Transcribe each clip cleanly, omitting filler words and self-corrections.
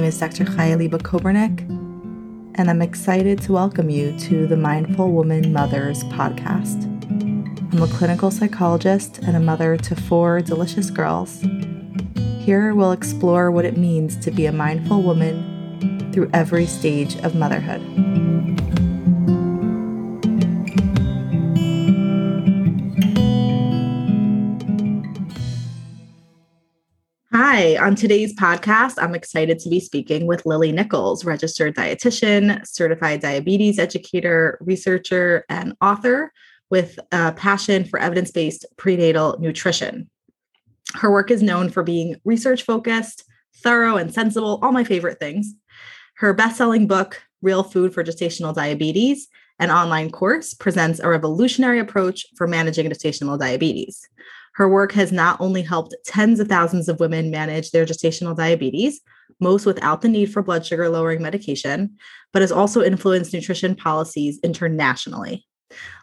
name is Dr. Chayeliba Kobernik, and I'm excited to welcome you to the Mindful Woman Mothers podcast. I'm a clinical psychologist and a mother to 4 delicious girls. Here we'll explore what it means to be a mindful woman through every stage of motherhood. Hi, on today's podcast, I'm excited to be speaking with Lily Nichols, registered dietitian, certified diabetes educator, researcher, and author with a passion for evidence-based prenatal nutrition. Her work is known for being research-focused, thorough, and sensible, all my favorite things. Her best-selling book, Real Food for Gestational Diabetes, an online course, presents a revolutionary approach for managing gestational diabetes. Her work has not only helped tens of thousands of women manage their gestational diabetes, most without the need for blood sugar-lowering medication, but has also influenced nutrition policies internationally.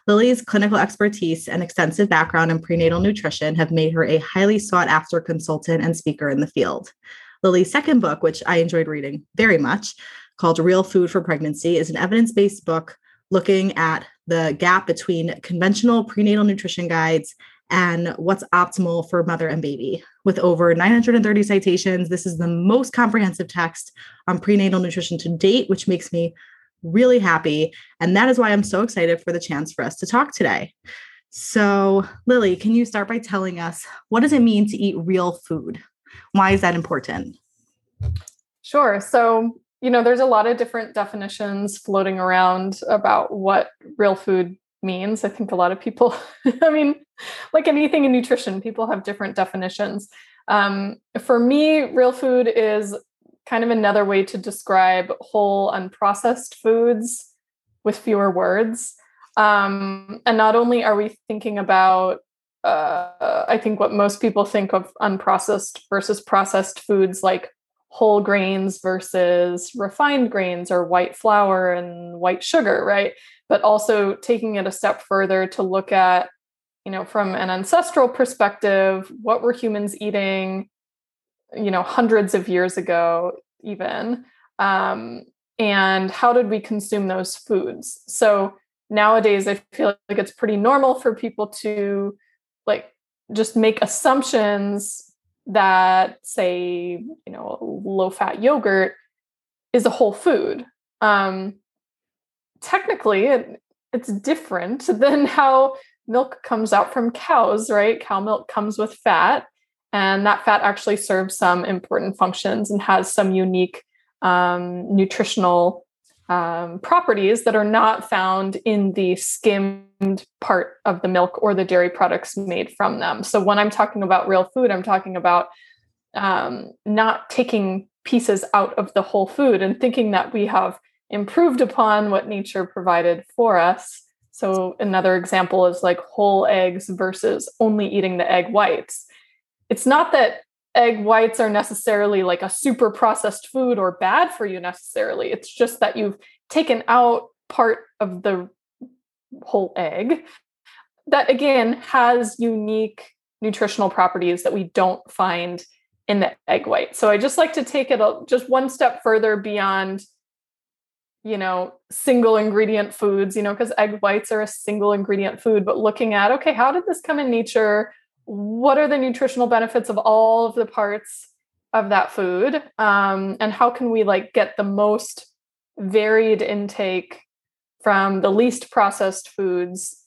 Lily's clinical expertise and extensive background in prenatal nutrition have made her a highly sought-after consultant and speaker in the field. Lily's second book, which I enjoyed reading very much, called Real Food for Pregnancy, is an evidence-based book looking at the gap between conventional prenatal nutrition guides and what's optimal for mother and baby. With over 930 citations, this is the most comprehensive text on prenatal nutrition to date, which makes me really happy. And that is why I'm so excited for the chance for us to talk today. So, Lily, can you start by telling us, what does it mean to eat real food? Why is that important? Sure. So, there's a lot of different definitions floating around about what real food means. I think a lot of people, like anything in nutrition, people have different definitions. For me, real food is kind of another way to describe whole, unprocessed foods with fewer words. And not only are we thinking about, I think what most people think of unprocessed versus processed foods, like whole grains versus refined grains or white flour and white sugar, right? But also taking it a step further to look at, from an ancestral perspective, what were humans eating, hundreds of years ago, even, and how did we consume those foods? So nowadays, I feel like it's pretty normal for people to just make assumptions that say, low-fat yogurt is a whole food. Technically, it's different than how milk comes out from cows, right? Cow milk comes with fat. And that fat actually serves some important functions and has some unique nutritional properties that are not found in the skimmed part of the milk or the dairy products made from them. So when I'm talking about real food, I'm talking about not taking pieces out of the whole food and thinking that we have improved upon what nature provided for us. So another example is like whole eggs versus only eating the egg whites. It's not that egg whites are necessarily like a super processed food or bad for you necessarily. It's just that you've taken out part of the whole egg that, again, has unique nutritional properties that we don't find in the egg white. So I just like to take it just one step further beyond, single ingredient foods, because egg whites are a single ingredient food, but looking at, okay, how did this come in nature? What are the nutritional benefits of all of the parts of that food? And how can we get the most varied intake from the least processed foods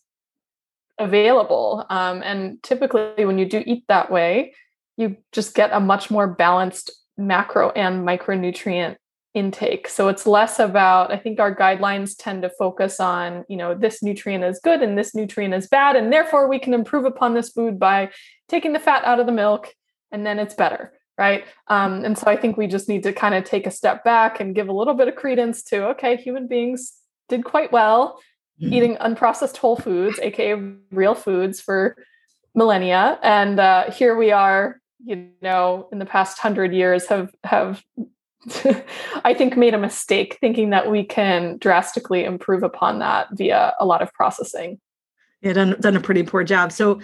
available? And typically when you do eat that way, you just get a much more balanced macro and micronutrient intake. So it's less about, I think our guidelines tend to focus on, this nutrient is good and this nutrient is bad, and therefore we can improve upon this food by taking the fat out of the milk, and then it's better, right? And so I think we just need to kind of take a step back and give a little bit of credence to, okay, human beings did quite well eating unprocessed whole foods, aka real foods, for millennia. And here we are, in the past 100 years have I think made a mistake thinking that we can drastically improve upon that via a lot of processing. Yeah, done a pretty poor job. So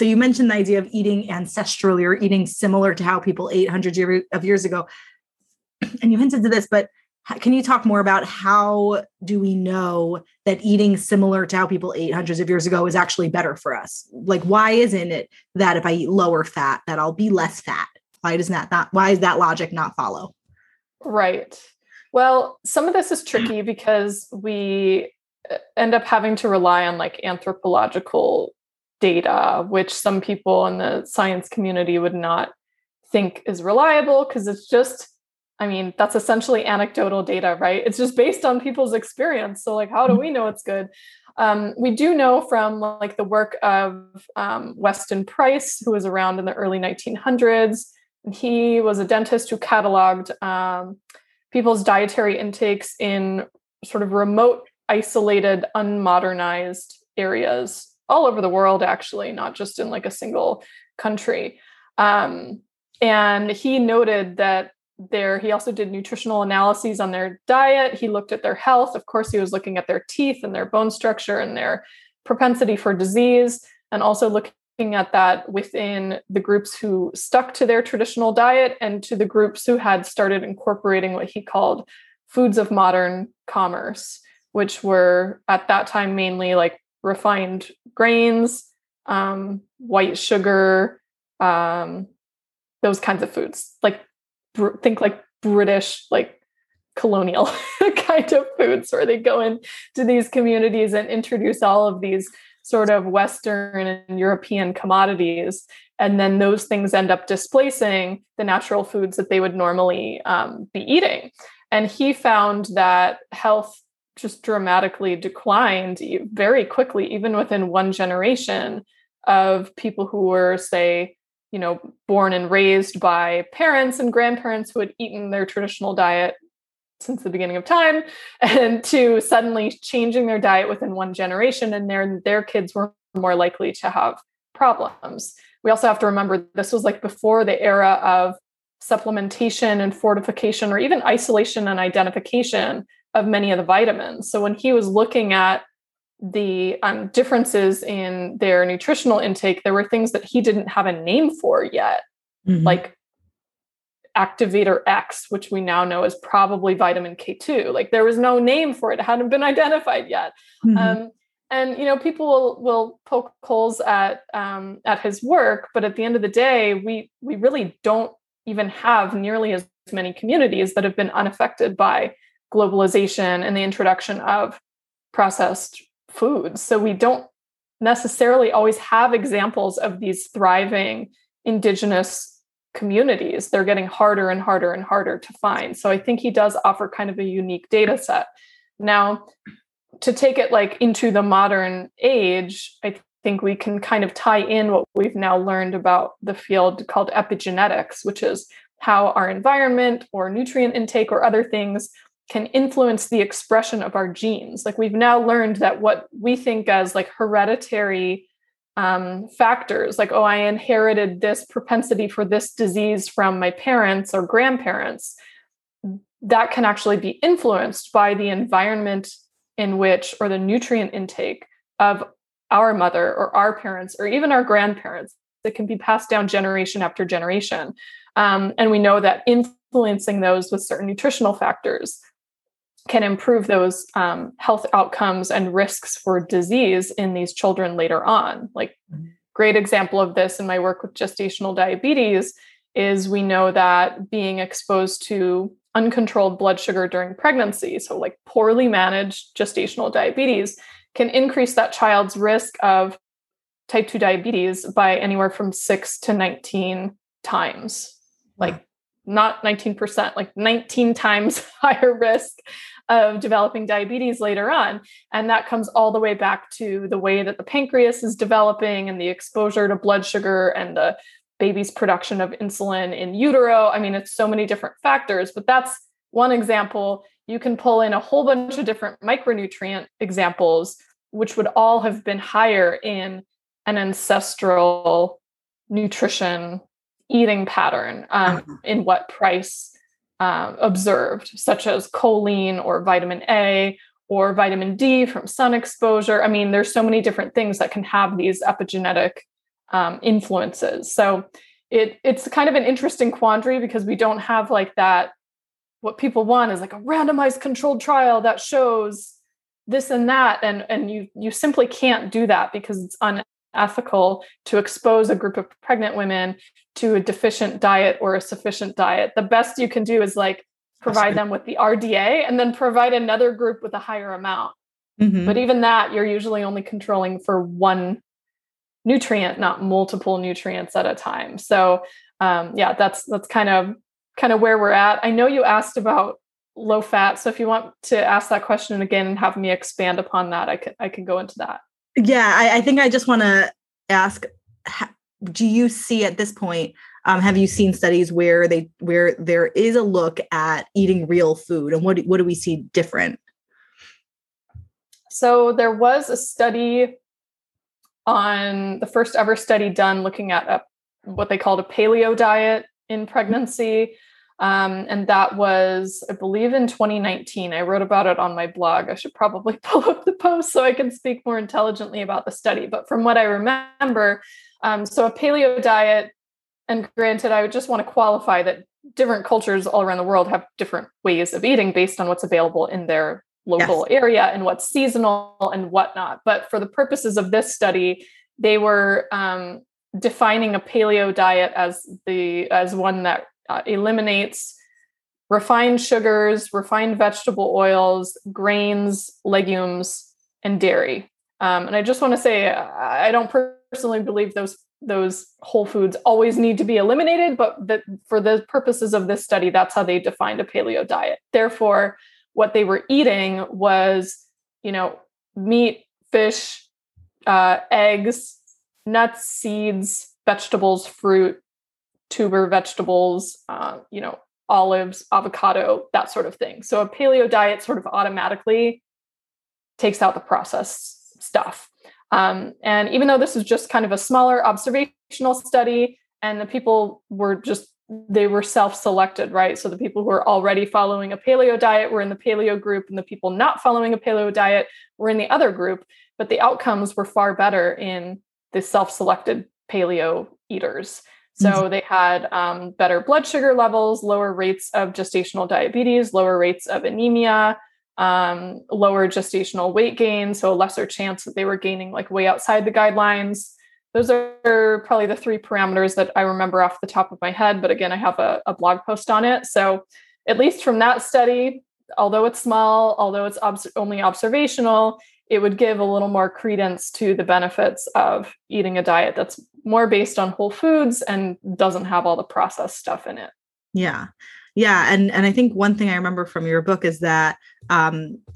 you mentioned the idea of eating ancestrally or eating similar to how people ate hundreds of years ago. and you hinted to this, but can you talk more about how do we know that eating similar to how people ate hundreds of years ago is actually better for us? Like, why isn't it that if I eat lower fat, that I'll be less fat? Why doesn't that not, why is that logic not follow? Right. Well, some of this is tricky because we end up having to rely on like anthropological data, which some people in the science community would not think is reliable because it's just, I mean, that's essentially anecdotal data, right? It's just based on people's experience. So like, how do we know it's good? We do know from like the work of Weston Price, who was around in the early 1900s. And he was a dentist who cataloged people's dietary intakes in sort of remote, isolated, unmodernized areas all over the world, actually, not just in like a single country. And he noted that he also did nutritional analyses on their diet. He looked at their health. Of course, he was looking at their teeth and their bone structure and their propensity for disease, and also looking at that within the groups who stuck to their traditional diet and to the groups who had started incorporating what he called foods of modern commerce, which were at that time mainly like refined grains, white sugar, those kinds of foods, like think like British, like colonial kind of foods, where they go into these communities and introduce all of these sort of Western and European commodities. And then those things end up displacing the natural foods that they would normally be eating. And he found that health just dramatically declined very quickly, even within one generation of people who were, say, you know, born and raised by parents and grandparents who had eaten their traditional diet since the beginning of time, and to suddenly changing their diet within one generation, and their kids were more likely to have problems. We also have to remember this was like before the era of supplementation and fortification, or even isolation and identification of many of the vitamins. So when he was looking at the differences in their nutritional intake, there were things that he didn't have a name for yet, like Activator X, which we now know is probably vitamin K2. Like there was no name for it. It hadn't been identified yet. And, you know, people will poke holes at his work, but at the end of the day, we really don't even have nearly as many communities that have been unaffected by globalization and the introduction of processed foods. So we don't necessarily always have examples of these thriving indigenous communities. They're getting harder and harder and harder to find. So I think he does offer kind of a unique data set. Now, to take it like into the modern age, I think we can kind of tie in what we've now learned about the field called epigenetics, which is how our environment or nutrient intake or other things can influence the expression of our genes. Like we've now learned that what we think as like hereditary factors, like, oh, I inherited this propensity for this disease from my parents or grandparents, that can actually be influenced by the environment in which, or the nutrient intake of our mother or our parents, or even our grandparents, that can be passed down generation after generation. And we know that influencing those with certain nutritional factors can improve those health outcomes and risks for disease in these children later on. Like great example of this in my work with gestational diabetes is we know that being exposed to uncontrolled blood sugar during pregnancy, so like poorly managed gestational diabetes, can increase that child's risk of type 2 diabetes by anywhere from 6 to 19 times. Like not 19%, like 19 times higher risk of developing diabetes later on. And that comes all the way back to the way that the pancreas is developing and the exposure to blood sugar and the baby's production of insulin in utero. I mean, it's so many different factors, but that's one example. You can pull in a whole bunch of different micronutrient examples, which would all have been higher in an ancestral nutrition eating pattern in what Price observed, such as choline or vitamin A or vitamin D from sun exposure. I mean, there's so many different things that can have these epigenetic influences. So it's kind of an interesting quandary because we don't have like that what people want is like a randomized controlled trial that shows this and that. And you simply can't do that because it's unethical to expose a group of pregnant women to a deficient diet or a sufficient diet. The best you can do is like provide them with the RDA and then provide another group with a higher amount. Mm-hmm. But even that, you're usually only controlling for one nutrient, not multiple nutrients at a time. So yeah, that's kind of where we're at. I know you asked about low fat. So if you want to ask that question again and have me expand upon that, I can go into that. Yeah. I think I just want to ask, do you see at this point, have you seen studies where there is a look at eating real food, and what do we see different? So there was a study on the first ever study done looking at what they called a paleo diet in pregnancy. And that was, I believe, in 2019. I wrote about it on my blog. I should probably pull up the post so I can speak more intelligently about the study. But from what I remember, so a paleo diet, and granted, I would just want to qualify that different cultures all around the world have different ways of eating based on what's available in their local area and what's seasonal and whatnot. But for the purposes of this study, they were defining a paleo diet as one that eliminates refined sugars, refined vegetable oils, grains, legumes, and dairy. And I just want to say, I don't personally believe those whole foods always need to be eliminated, but for the purposes of this study, that's how they defined a paleo diet. Therefore, what they were eating was, meat, fish, eggs, nuts, seeds, vegetables, fruit, tuber vegetables, olives, avocado, that sort of thing. So a paleo diet sort of automatically takes out the processed stuff. And even though this is just kind of a smaller observational study, and the people were they were self-selected, right? So the people who are already following a paleo diet were in the paleo group, and the people not following a paleo diet were in the other group, but the outcomes were far better in the self-selected paleo eaters. So they had better blood sugar levels, lower rates of gestational diabetes, lower rates of anemia, lower gestational weight gain. So a lesser chance that they were gaining like way outside the guidelines. Those are probably the three parameters that I remember off the top of my head. But again, I have a blog post on it. So at least from that study, although it's small, although it's only observational, it would give a little more credence to the benefits of eating a diet that's more based on whole foods and doesn't have all the processed stuff in it. Yeah. Yeah. And I think one thing I remember from your book is that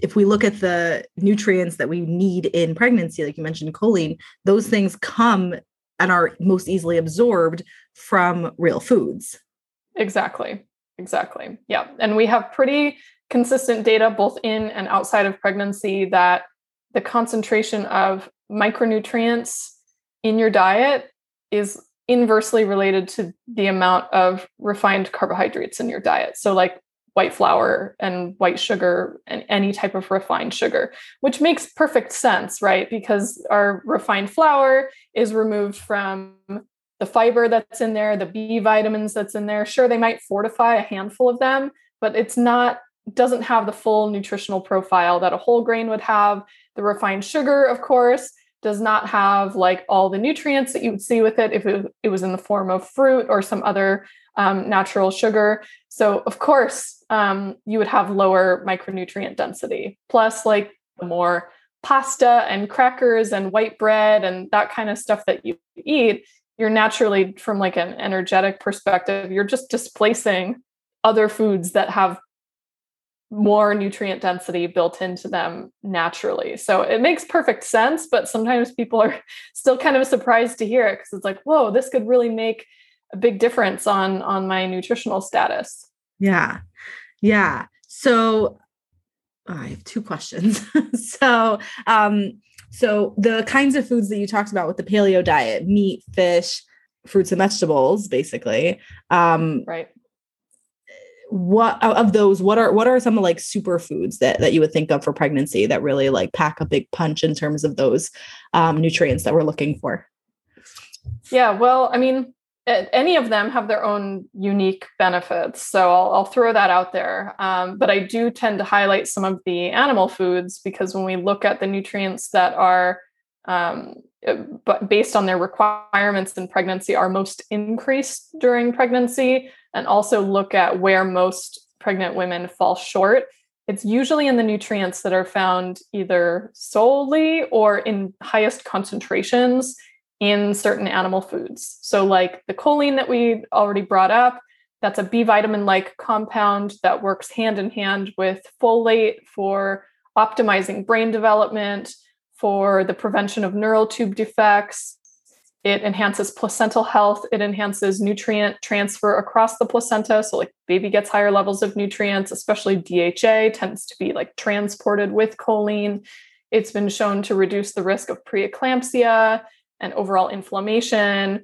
if we look at the nutrients that we need in pregnancy, like you mentioned, choline, those things come and are most easily absorbed from real foods. Exactly. Yeah. And we have pretty consistent data both in and outside of pregnancy that the concentration of micronutrients in your diet is inversely related to the amount of refined carbohydrates in your diet. So like white flour and white sugar and any type of refined sugar, which makes perfect sense, right? Because our refined flour is removed from the fiber that's in there, the B vitamins that's in there. Sure, they might fortify a handful of them, but doesn't have the full nutritional profile that a whole grain would have. The refined sugar, of course, does not have like all the nutrients that you would see with it if it was in the form of fruit or some other natural sugar. So of course, you would have lower micronutrient density. Plus, like the more pasta and crackers and white bread and that kind of stuff that you eat, you're naturally, from like an energetic perspective, you're just displacing other foods that have more nutrient density built into them naturally. So it makes perfect sense, but sometimes people are still kind of surprised to hear it because it's like, whoa, this could really make a big difference on my nutritional status. Yeah. So I have two questions. So the kinds of foods that you talked about with the paleo diet, meat, fish, fruits and vegetables, basically. Right. What of those, what are some like superfoods that you would think of for pregnancy that really like pack a big punch in terms of those nutrients that we're looking for? Yeah. Well, I mean, any of them have their own unique benefits. So I'll throw that out there. But I do tend to highlight some of the animal foods, because when we look at the nutrients that are based on their requirements in pregnancy are most increased during pregnancy, and also look at where most pregnant women fall short, it's usually in the nutrients that are found either solely or in highest concentrations in certain animal foods. So like the choline that we already brought up, that's a B vitamin-like compound that works hand in hand with folate for optimizing brain development, for the prevention of neural tube defects. It enhances placental health. It enhances nutrient transfer across the placenta. So like baby gets higher levels of nutrients, especially DHA tends to be like transported with choline. It's been shown to reduce the risk of preeclampsia and overall inflammation.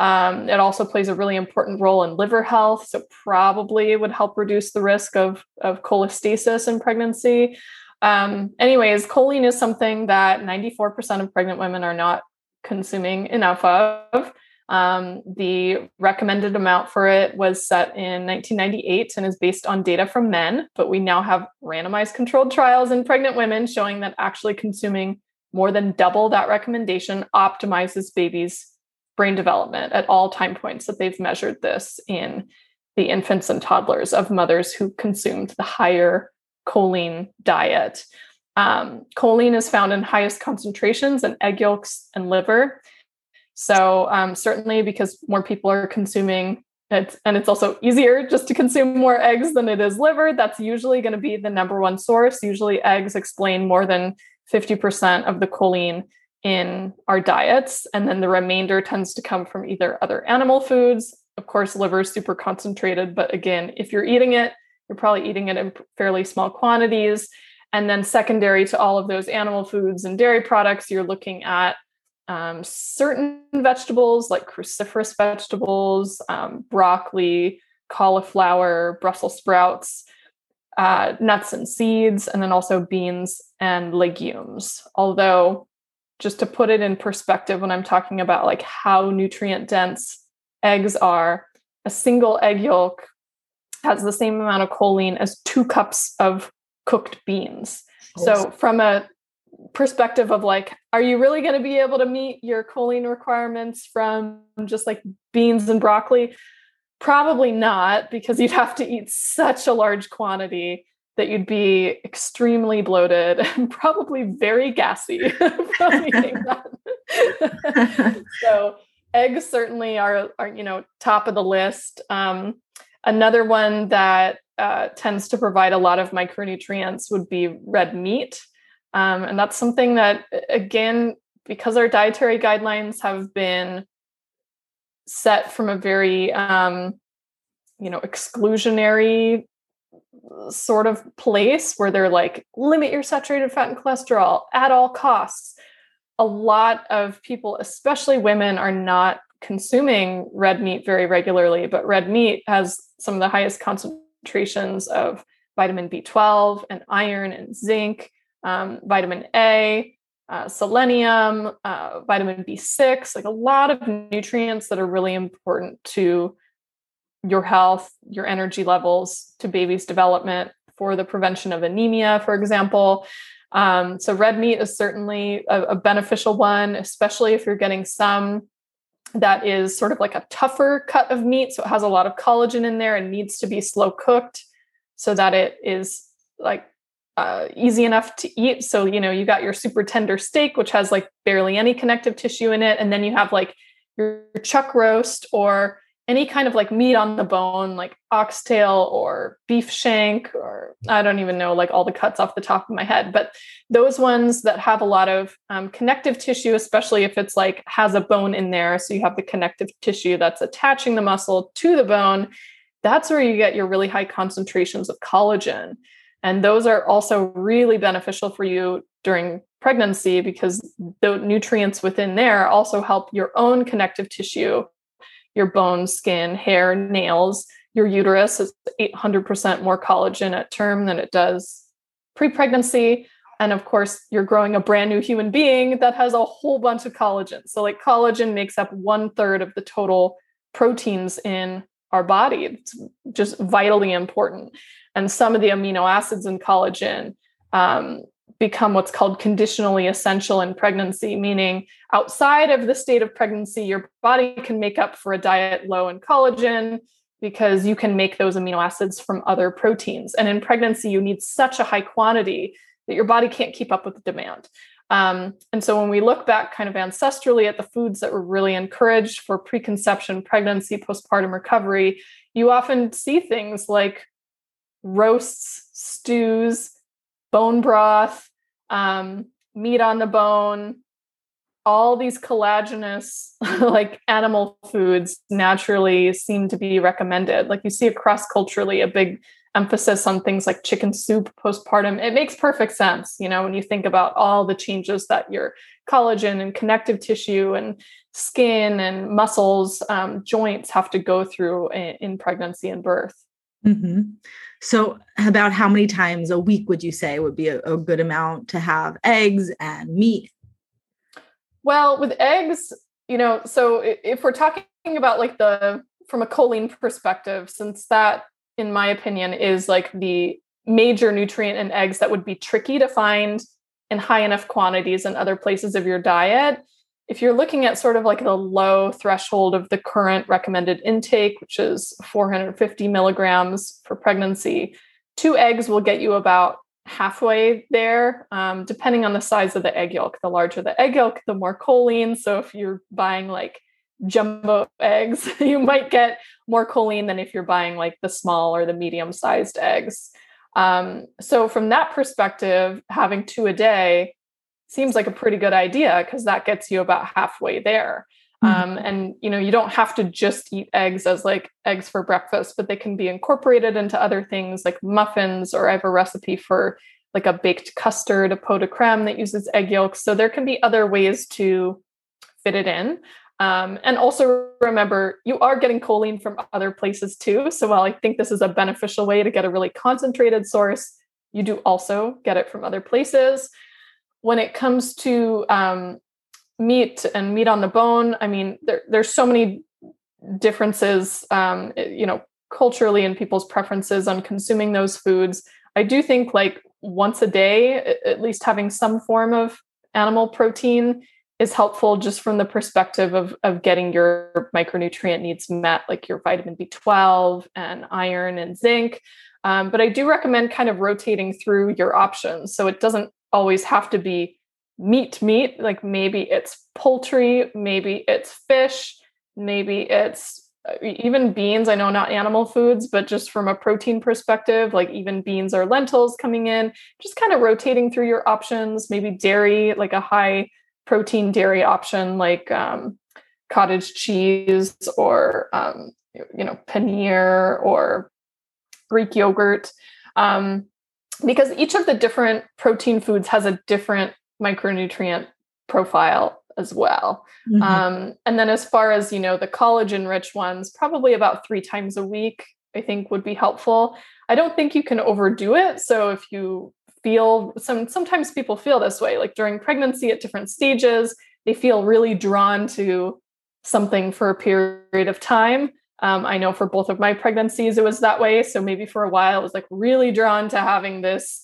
It also plays a really important role in liver health. So probably it would help reduce the risk of cholestasis in pregnancy. Anyways, choline is something that 94% of pregnant women are not consuming enough of. The recommended amount for it was set in 1998 and is based on data from men, but we now have randomized controlled trials in pregnant women showing that actually consuming more than double that recommendation optimizes babies' brain development at all time points that they've measured this in the infants and toddlers of mothers who consumed the higher choline diet. Choline is found in highest concentrations in egg yolks and liver. So certainly because more people are consuming it, and it's also easier just to consume more eggs than it is liver, that's usually going to be the number one source. Usually eggs explain more than 50% of the choline in our diets. And then the remainder tends to come from either other animal foods. Of course, liver is super concentrated, but again, if you're eating it, you're probably eating it in fairly small quantities. And then secondary to all of those animal foods and dairy products, you're looking at certain vegetables like cruciferous vegetables, broccoli, cauliflower, Brussels sprouts, nuts and seeds, and then also beans and legumes. Although, just to put it in perspective, when I'm talking about like how nutrient dense eggs are, a single egg yolk has the same amount of choline as 2 cups of cooked beans. Yes. So from a perspective of like, are you really going to be able to meet your choline requirements from just like beans and broccoli? Probably not, because you'd have to eat such a large quantity that you'd be extremely bloated and probably very gassy from eating that. So eggs certainly are, you know, top of the list. Another one that tends to provide a lot of micronutrients would be red meat. And that's something that, again, because our dietary guidelines have been set from a very, exclusionary sort of place where they're like, limit your saturated fat and cholesterol at all costs. A lot of people, especially women, are not consuming red meat very regularly, but red meat has some of the highest concentrations of vitamin B12 and iron and zinc, vitamin A, selenium, vitamin B6, like a lot of nutrients that are really important to your health, your energy levels, to baby's development, for the prevention of anemia, for example. So red meat is certainly a beneficial one, especially if you're getting some that is sort of like a tougher cut of meat. So it has a lot of collagen in there and needs to be slow cooked so that it is like easy enough to eat. So, you know, you got your super tender steak, which has like barely any connective tissue in it. And then you have like your chuck roast or any kind of like meat on the bone, like oxtail or beef shank, or I don't even know like all the cuts off the top of my head, but those ones that have a lot of connective tissue, especially if it's like has a bone in there. So you have the connective tissue that's attaching the muscle to the bone. That's where you get your really high concentrations of collagen. And those are also really beneficial for you during pregnancy because the nutrients within there also help your own connective tissue, your bones, skin, hair, nails. Your uterus is 800% more collagen at term than it does pre-pregnancy. And of course, you're growing a brand new human being that has a whole bunch of collagen. So like collagen makes up 1/3 of the total proteins in our body. It's just vitally important. And some of the amino acids and collagen become what's called conditionally essential in pregnancy, meaning outside of the state of pregnancy, your body can make up for a diet low in collagen because you can make those amino acids from other proteins. And in pregnancy, you need such a high quantity that your body can't keep up with the demand. And so when we look back kind of ancestrally at the foods that were really encouraged for preconception, pregnancy, postpartum recovery, you often see things like roasts, stews, bone broth, meat on the bone, all these collagenous, like animal foods naturally seem to be recommended. Like you see across culturally a big emphasis on things like chicken soup postpartum. It makes perfect sense, you know, when you think about all the changes that your collagen and connective tissue and skin and muscles, joints have to go through in pregnancy and birth. Mm-hmm. So about how many times a week would you say would be a good amount to have eggs and meat? Well, with eggs, you know, so if we're talking about like from a choline perspective, since that, in my opinion, is like the major nutrient in eggs that would be tricky to find in high enough quantities in other places of your diet. If you're looking at sort of like the low threshold of the current recommended intake, which is 450 milligrams for pregnancy, 2 eggs will get you about halfway there, depending on the size of the egg yolk. The larger the egg yolk, the more choline. So if you're buying like jumbo eggs, you might get more choline than if you're buying like the small or the medium-sized eggs. So from that perspective, having 2 a day seems like a pretty good idea because that gets you about halfway there. Mm-hmm. And, you know, you don't have to just eat eggs as like eggs for breakfast, but they can be incorporated into other things like muffins, or I have a recipe for like a baked custard, a pot de crème that uses egg yolks. So there can be other ways to fit it in. And also remember, you are getting choline from other places too. So while I think this is a beneficial way to get a really concentrated source, you do also get it from other places. When it comes to meat and meat on the bone, I mean, there's so many differences, you know, culturally in people's preferences on consuming those foods. I do think like once a day, at least having some form of animal protein is helpful just from the perspective of getting your micronutrient needs met, like your vitamin B12 and iron and zinc. But I do recommend kind of rotating through your options. So it doesn't always have to be meat, like maybe it's poultry, maybe it's fish, maybe it's even beans. I know not animal foods, but just from a protein perspective, like even beans or lentils coming in, just kind of rotating through your options, maybe dairy, like a high protein dairy option like cottage cheese or, you know, paneer or Greek yogurt, because each of the different protein foods has a different micronutrient profile as well. Mm-hmm. And then as far as, you know, the collagen rich ones, probably about 3 times a week, I think would be helpful. I don't think you can overdo it. So if you feel sometimes people feel this way, like during pregnancy at different stages, they feel really drawn to something for a period of time. I know for both of my pregnancies, it was that way. So maybe for a while, it was like really drawn to having this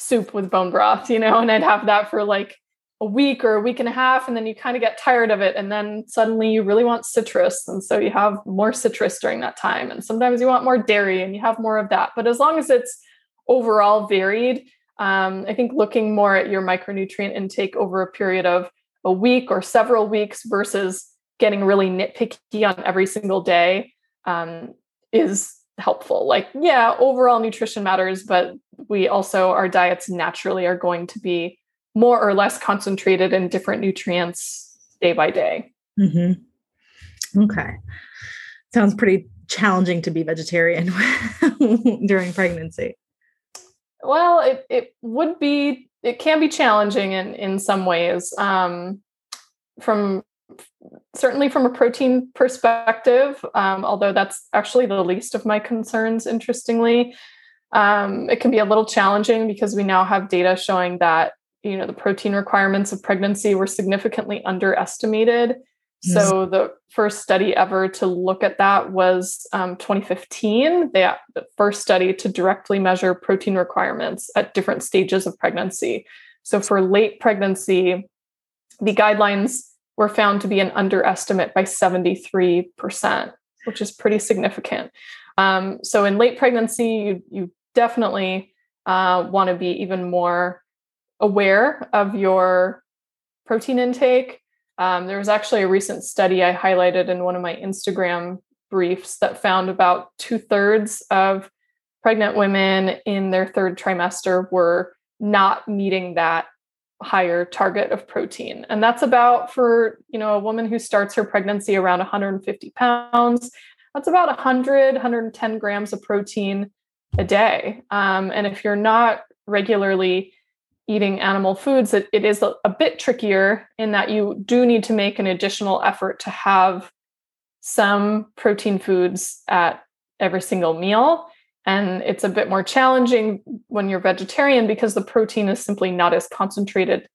soup with bone broth, you know, and I'd have that for like a week or a week and a half. And then you kind of get tired of it. And then suddenly you really want citrus. And so you have more citrus during that time. And sometimes you want more dairy and you have more of that. But as long as it's overall varied, I think looking more at your micronutrient intake over a period of a week or several weeks versus getting really nitpicky on every single day is helpful. Like, yeah, overall nutrition matters, but we also, our diets naturally are going to be more or less concentrated in different nutrients day by day. Mm-hmm. Okay. Sounds pretty challenging to be vegetarian during pregnancy. Well, it can be challenging in some ways, certainly from a protein perspective, although that's actually the least of my concerns, interestingly. It can be a little challenging because we now have data showing that, you know, the protein requirements of pregnancy were significantly underestimated. So the first study ever to look at that was 2015. The first study to directly measure protein requirements at different stages of pregnancy. So for late pregnancy, the guidelines were found to be an underestimate by 73%, which is pretty significant. So in late pregnancy, you definitely want to be even more aware of your protein intake. There was actually a recent study I highlighted in one of my Instagram briefs that found about 2/3 of pregnant women in their third trimester were not meeting that higher target of protein. And that's about, for, you know, a woman who starts her pregnancy around 150 pounds, that's about 100, 110 grams of protein a day. And if you're not regularly eating animal foods, it is a bit trickier in that you do need to make an additional effort to have some protein foods at every single meal. And it's a bit more challenging when you're vegetarian because the protein is simply not as concentrated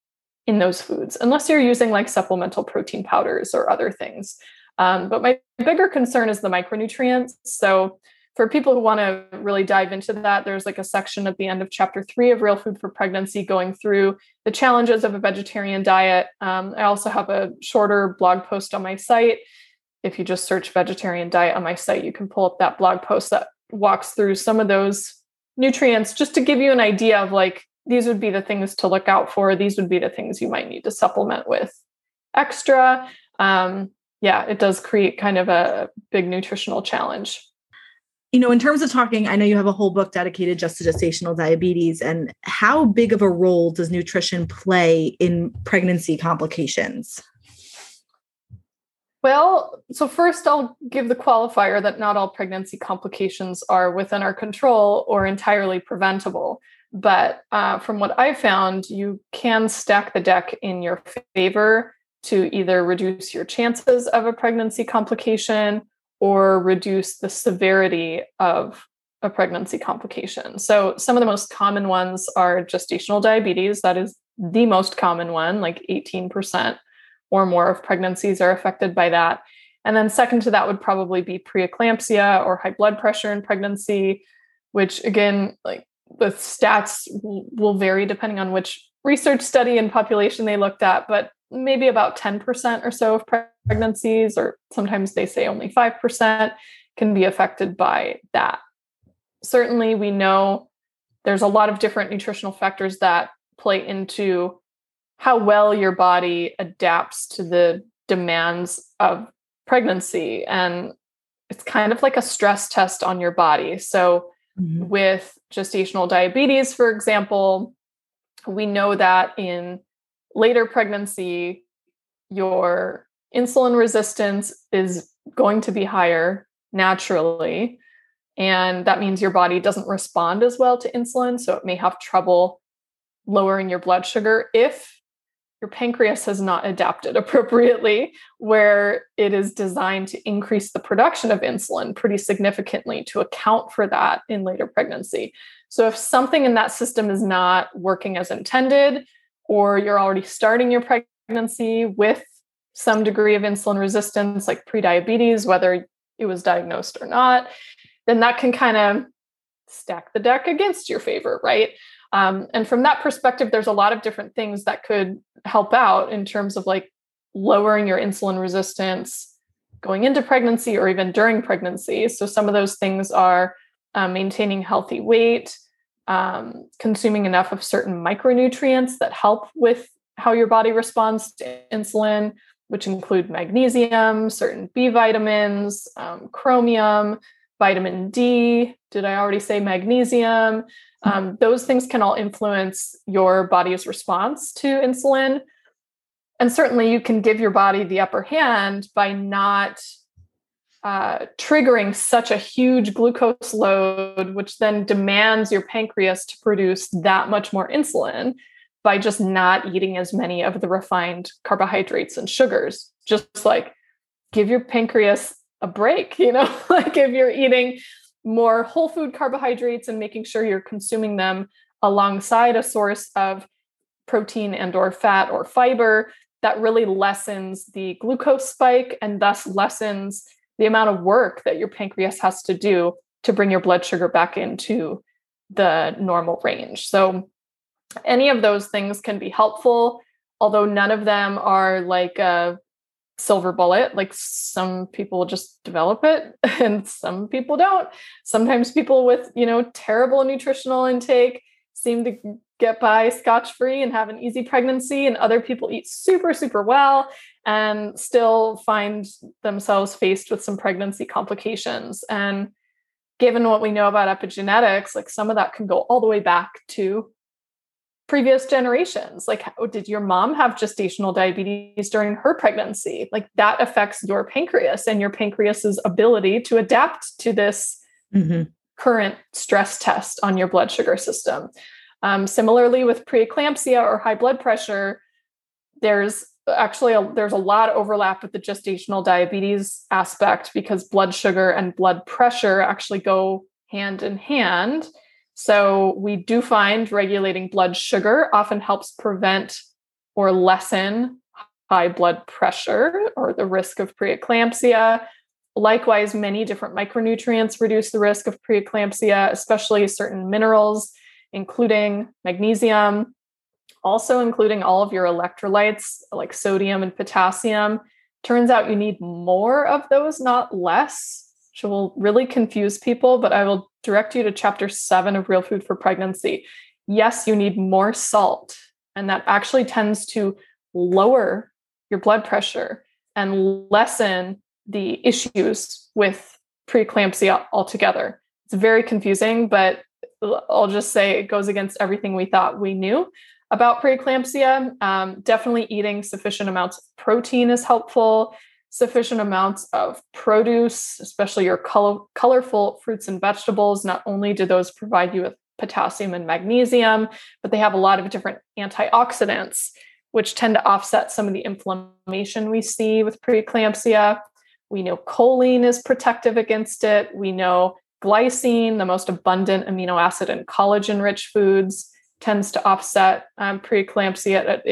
in those foods, unless you're using like supplemental protein powders or other things. But my bigger concern is the micronutrients. So for people who want to really dive into that, there's like a section at the end of chapter 3 of Real Food for Pregnancy going through the challenges of a vegetarian diet. I also have a shorter blog post on my site. If you just search vegetarian diet on my site, you can pull up that blog post that walks through some of those nutrients just to give you an idea of like, these would be the things to look out for. These would be the things you might need to supplement with extra. Yeah, it does create kind of a big nutritional challenge. You know, in terms of talking, I know you have a whole book dedicated just to gestational diabetes, and how big of a role does nutrition play in pregnancy complications? Well, so first I'll give the qualifier that not all pregnancy complications are within our control or entirely preventable. But from what I found, you can stack the deck in your favor to either reduce your chances of a pregnancy complication or reduce the severity of a pregnancy complication. So some of the most common ones are gestational diabetes. That is the most common one, like 18% or more of pregnancies are affected by that. And then second to that would probably be preeclampsia or high blood pressure in pregnancy, which again, like the stats will vary depending on which research study and population they looked at, but maybe about 10% or so of pregnancies, or sometimes they say only 5%, can be affected by that. Certainly, we know there's a lot of different nutritional factors that play into how well your body adapts to the demands of pregnancy. And it's kind of like a stress test on your body. So with gestational diabetes, for example, we know that in later pregnancy, your insulin resistance is going to be higher naturally. And that means your body doesn't respond as well to insulin. So it may have trouble lowering your blood sugar if your pancreas has not adapted appropriately, where it is designed to increase the production of insulin pretty significantly to account for that in later pregnancy. So if something in that system is not working as intended, or you're already starting your pregnancy with some degree of insulin resistance, like prediabetes, whether it was diagnosed or not, then that can kind of stack the deck against your favor, right? And from that perspective, there's a lot of different things that could help out in terms of like lowering your insulin resistance going into pregnancy or even during pregnancy. So some of those things are maintaining healthy weight, consuming enough of certain micronutrients that help with how your body responds to insulin, which include magnesium, certain B vitamins, chromium, vitamin D. Did I already say magnesium? Those things can all influence your body's response to insulin. And certainly you can give your body the upper hand by not triggering such a huge glucose load, which then demands your pancreas to produce that much more insulin, by just not eating as many of the refined carbohydrates and sugars. Just like give your pancreas a break, you know, like if you're eating more whole food carbohydrates and making sure you're consuming them alongside a source of protein and or fat or fiber, that really lessens the glucose spike and thus lessens the amount of work that your pancreas has to do to bring your blood sugar back into the normal range. So any of those things can be helpful, although none of them are like a silver bullet. Like some people just develop it and some people don't. Sometimes people with, you know, terrible nutritional intake seem to get by scotch-free and have an easy pregnancy, and other people eat super, super well and still find themselves faced with some pregnancy complications. And given what we know about epigenetics, like some of that can go all the way back to previous generations. Like, did your mom have gestational diabetes during her pregnancy? Like that affects your pancreas and your pancreas's ability to adapt to this current stress test on your blood sugar system. Similarly with preeclampsia or high blood pressure, there's actually there's a lot of overlap with the gestational diabetes aspect because blood sugar and blood pressure actually go hand in hand. So we do find regulating blood sugar often helps prevent or lessen high blood pressure or the risk of preeclampsia. Likewise, many different micronutrients reduce the risk of preeclampsia, especially certain minerals, including magnesium, also including all of your electrolytes like sodium and potassium. Turns out you need more of those, not less, which will really confuse people, but I will direct you to chapter 7 of Real Food for Pregnancy. Yes, you need more salt, and that actually tends to lower your blood pressure and lessen the issues with preeclampsia altogether. It's very confusing, but I'll just say it goes against everything we thought we knew about preeclampsia. Definitely eating sufficient amounts of protein is helpful. Sufficient amounts of produce, especially your colorful fruits and vegetables. Not only do those provide you with potassium and magnesium, but they have a lot of different antioxidants, which tend to offset some of the inflammation we see with preeclampsia. We know choline is protective against it. We know glycine, the most abundant amino acid in collagen-rich foods, tends to offset preeclampsia.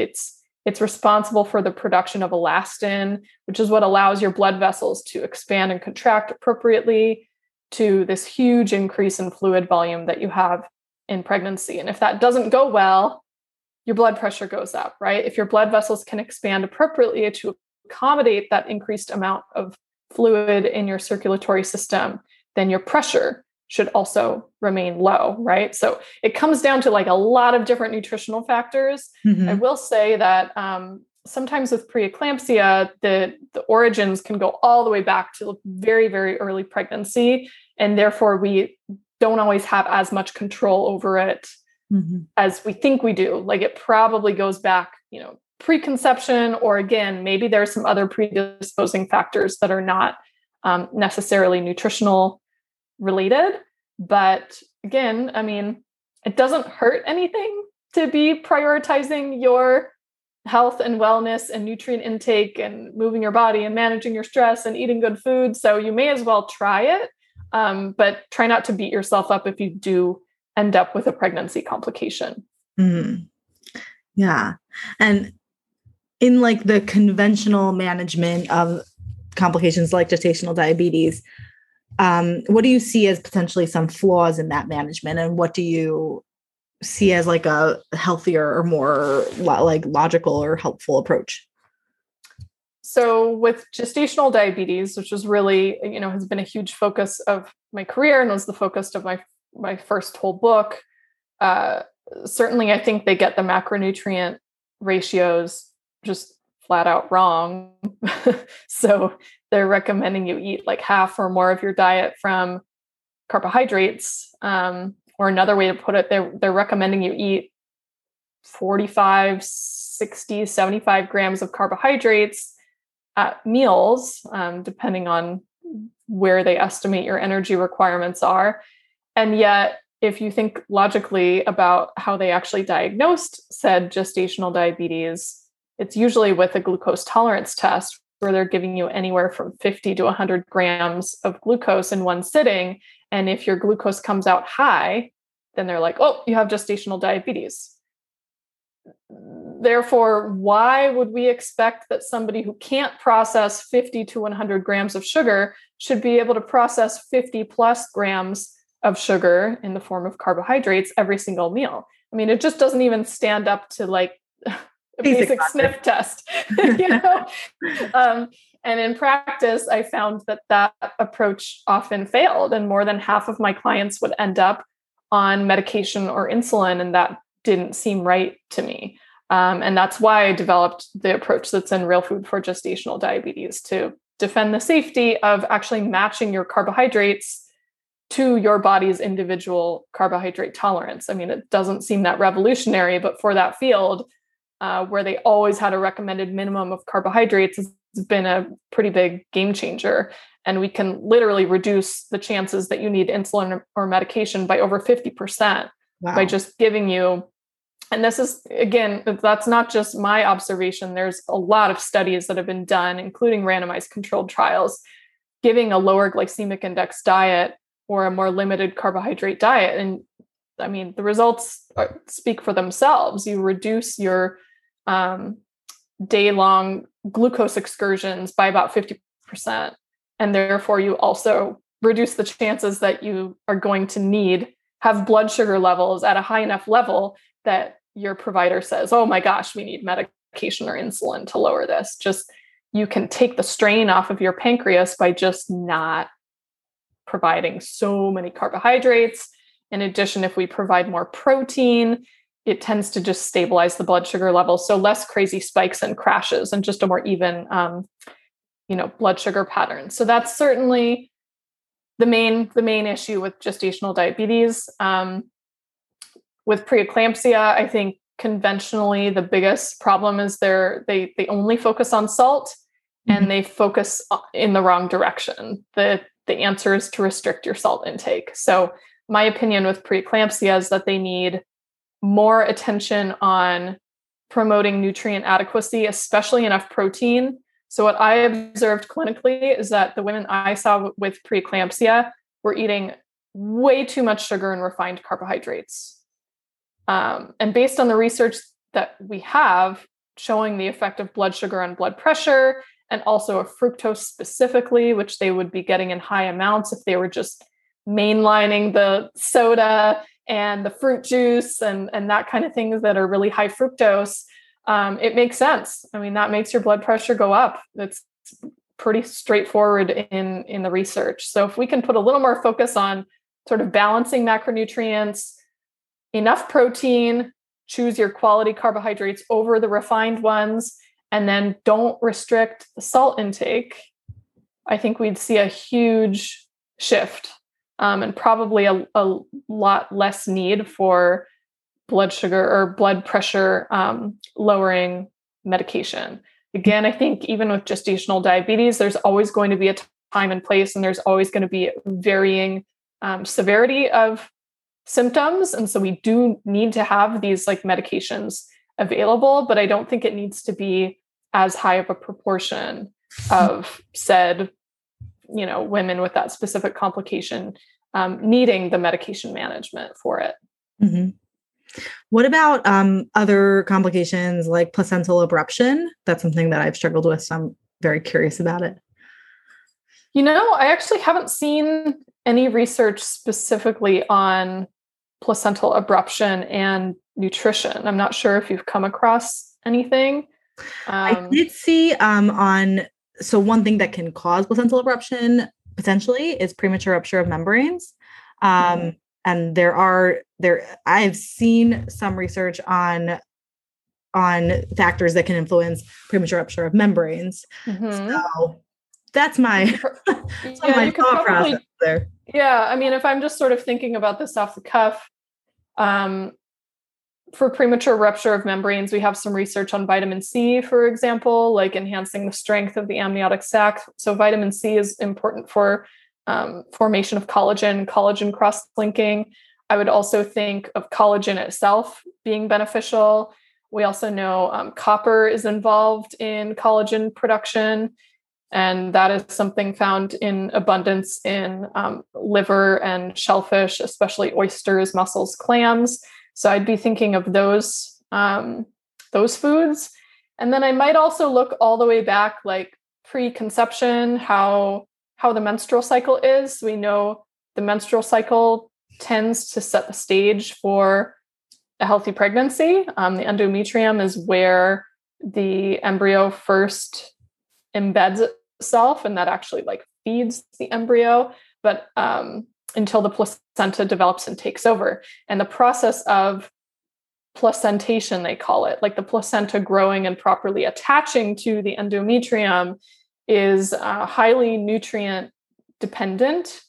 It's responsible for the production of elastin, which is what allows your blood vessels to expand and contract appropriately to this huge increase in fluid volume that you have in pregnancy. And if that doesn't go well, your blood pressure goes up, right? If your blood vessels can expand appropriately to accommodate that increased amount of fluid in your circulatory system, then your pressure should also remain low, right? So it comes down to like a lot of different nutritional factors. I will say that sometimes with preeclampsia, the origins can go all the way back to very, very early pregnancy. And therefore we don't always have as much control over it as we think we do. Like it probably goes back, you know, preconception, or again, maybe there's some other predisposing factors that are not necessarily nutritional related. But again, I mean, it doesn't hurt anything to be prioritizing your health and wellness and nutrient intake and moving your body and managing your stress and eating good food. So you may as well try it. But try not to beat yourself up if you do end up with a pregnancy complication. Yeah. And in like the conventional management of complications like gestational diabetes, what do you see as potentially some flaws in that management? And what do you see as like a healthier or more like logical or helpful approach? So with gestational diabetes, which is really, you know, has been a huge focus of my career and was the focus of my first whole book. Certainly I think they get the macronutrient ratios just flat out wrong. So they're recommending you eat like half or more of your diet from carbohydrates. Or another way to put it, they're recommending you eat 45, 60, 75 grams of carbohydrates at meals, depending on where they estimate your energy requirements are. And yet, if you think logically about how they actually diagnosed said gestational diabetes, it's usually with a glucose tolerance test where they're giving you anywhere from 50 to 100 grams of glucose in one sitting. And if your glucose comes out high, then they're like, oh, you have gestational diabetes. Therefore, why would we expect that somebody who can't process 50 to 100 grams of sugar should be able to process 50 plus grams of sugar in the form of carbohydrates every single meal? I mean, it just doesn't even stand up to like a basic sniff test, you know? And in practice, I found that that approach often failed, and more than half of my clients would end up on medication or insulin, and that didn't seem right to me. And that's why I developed the approach that's in Real Food for Gestational Diabetes, to defend the safety of actually matching your carbohydrates to your body's individual carbohydrate tolerance. I mean, it doesn't seem that revolutionary, but for that field, where they always had a recommended minimum of carbohydrates, it's been a pretty big game changer. And we can literally reduce the chances that you need insulin or medication by over 50%. Wow. By just giving you, and this is, again, that's not just my observation. There's a lot of studies that have been done, including randomized controlled trials, giving a lower glycemic index diet or a more limited carbohydrate diet. And I mean, the results speak for themselves. You reduce your day-long glucose excursions by about 50%. And therefore, you also reduce the chances that you are going to have blood sugar levels at a high enough level that your provider says, oh my gosh, we need medication or insulin to lower this. Just, you can take the strain off of your pancreas by just not providing so many carbohydrates. In addition, if we provide more protein, it tends to just stabilize the blood sugar level. So less crazy spikes and crashes, and just a more even, blood sugar pattern. So that's certainly the main issue with gestational diabetes. With preeclampsia, I think conventionally the biggest problem is they only focus on salt, and they focus in the wrong direction. The answer is to restrict your salt intake. So my opinion with preeclampsia is that they need more attention on promoting nutrient adequacy, especially enough protein. So what I observed clinically is that the women I saw with preeclampsia were eating way too much sugar and refined carbohydrates. And based on the research that we have showing the effect of blood sugar on blood pressure, and also of fructose specifically, which they would be getting in high amounts if they were just mainlining the soda and the fruit juice and that kind of things that are really high fructose, it makes sense. I mean, that makes your blood pressure go up. That's pretty straightforward in the research. So if we can put a little more focus on sort of balancing macronutrients, enough protein, choose your quality carbohydrates over the refined ones, and then don't restrict the salt intake, I think we'd see a huge shift. And probably a lot less need for blood sugar or blood pressure lowering medication. Again, I think even with gestational diabetes, there's always going to be a time and place, and there's always going to be varying severity of symptoms. And so we do need to have these like medications available, but I don't think it needs to be as high of a proportion of said, women with that specific complication needing the medication management for it. Mm-hmm. What about other complications like placental abruption? That's something that I've struggled with, so I'm very curious about it. I actually haven't seen any research specifically on placental abruption and nutrition. I'm not sure if you've come across anything. I did see so one thing that can cause placental abruption potentially is premature rupture of membranes. And I've seen some research on factors that can influence premature rupture of membranes. Mm-hmm. So that's my thought process there. Yeah. I mean, if I'm just sort of thinking about this off the cuff, for premature rupture of membranes, we have some research on vitamin C, for example, like enhancing the strength of the amniotic sac. So vitamin C is important for formation of collagen cross-linking. I would also think of collagen itself being beneficial. We also know copper is involved in collagen production, and that is something found in abundance in liver and shellfish, especially oysters, mussels, clams. So I'd be thinking of those those foods. And then I might also look all the way back, like preconception, how the menstrual cycle is. We know the menstrual cycle tends to set the stage for a healthy pregnancy. The endometrium is where the embryo first embeds itself, and that actually like feeds the embryo, but until the placenta develops and takes over. And the process of placentation, they call it, like the placenta growing and properly attaching to the endometrium, is highly nutrient dependent,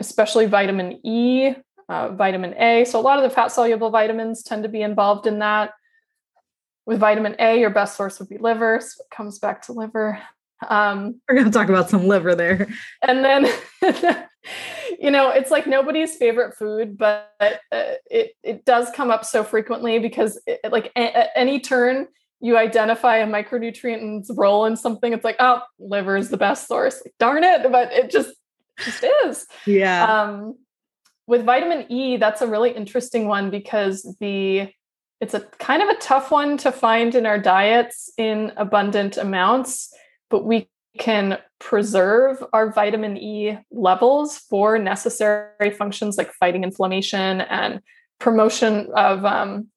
especially vitamin E, vitamin A. So a lot of the fat soluble vitamins tend to be involved in that. With vitamin A, your best source would be liver. So it comes back to liver. We're going to talk about some liver there. And then, you know, it's like nobody's favorite food, but it does come up so frequently because at any turn you identify a micronutrient's role in something. It's like, oh, liver is the best source. Like, darn it. But it just is. Yeah. With vitamin E, that's a really interesting one because it's a kind of a tough one to find in our diets in abundant amounts, but we can preserve our vitamin E levels for necessary functions like fighting inflammation and promotion of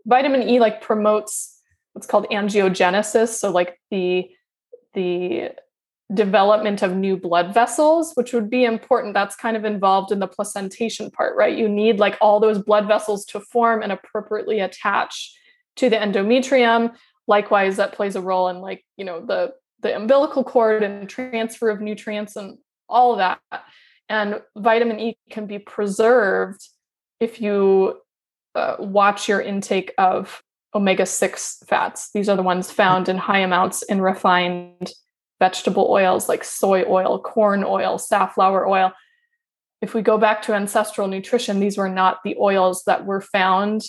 vitamin E, like promotes what's called angiogenesis. So like the development of new blood vessels, which would be important. That's kind of involved in the placentation part, right? You need like all those blood vessels to form and appropriately attach to the endometrium. Likewise, that plays a role in like, you know, the umbilical cord and transfer of nutrients and all of that. And vitamin E can be preserved if you watch your intake of omega-6 fats. These are the ones found in high amounts in refined vegetable oils like soy oil, corn oil, safflower oil. If we go back to ancestral nutrition, these were not the oils that were found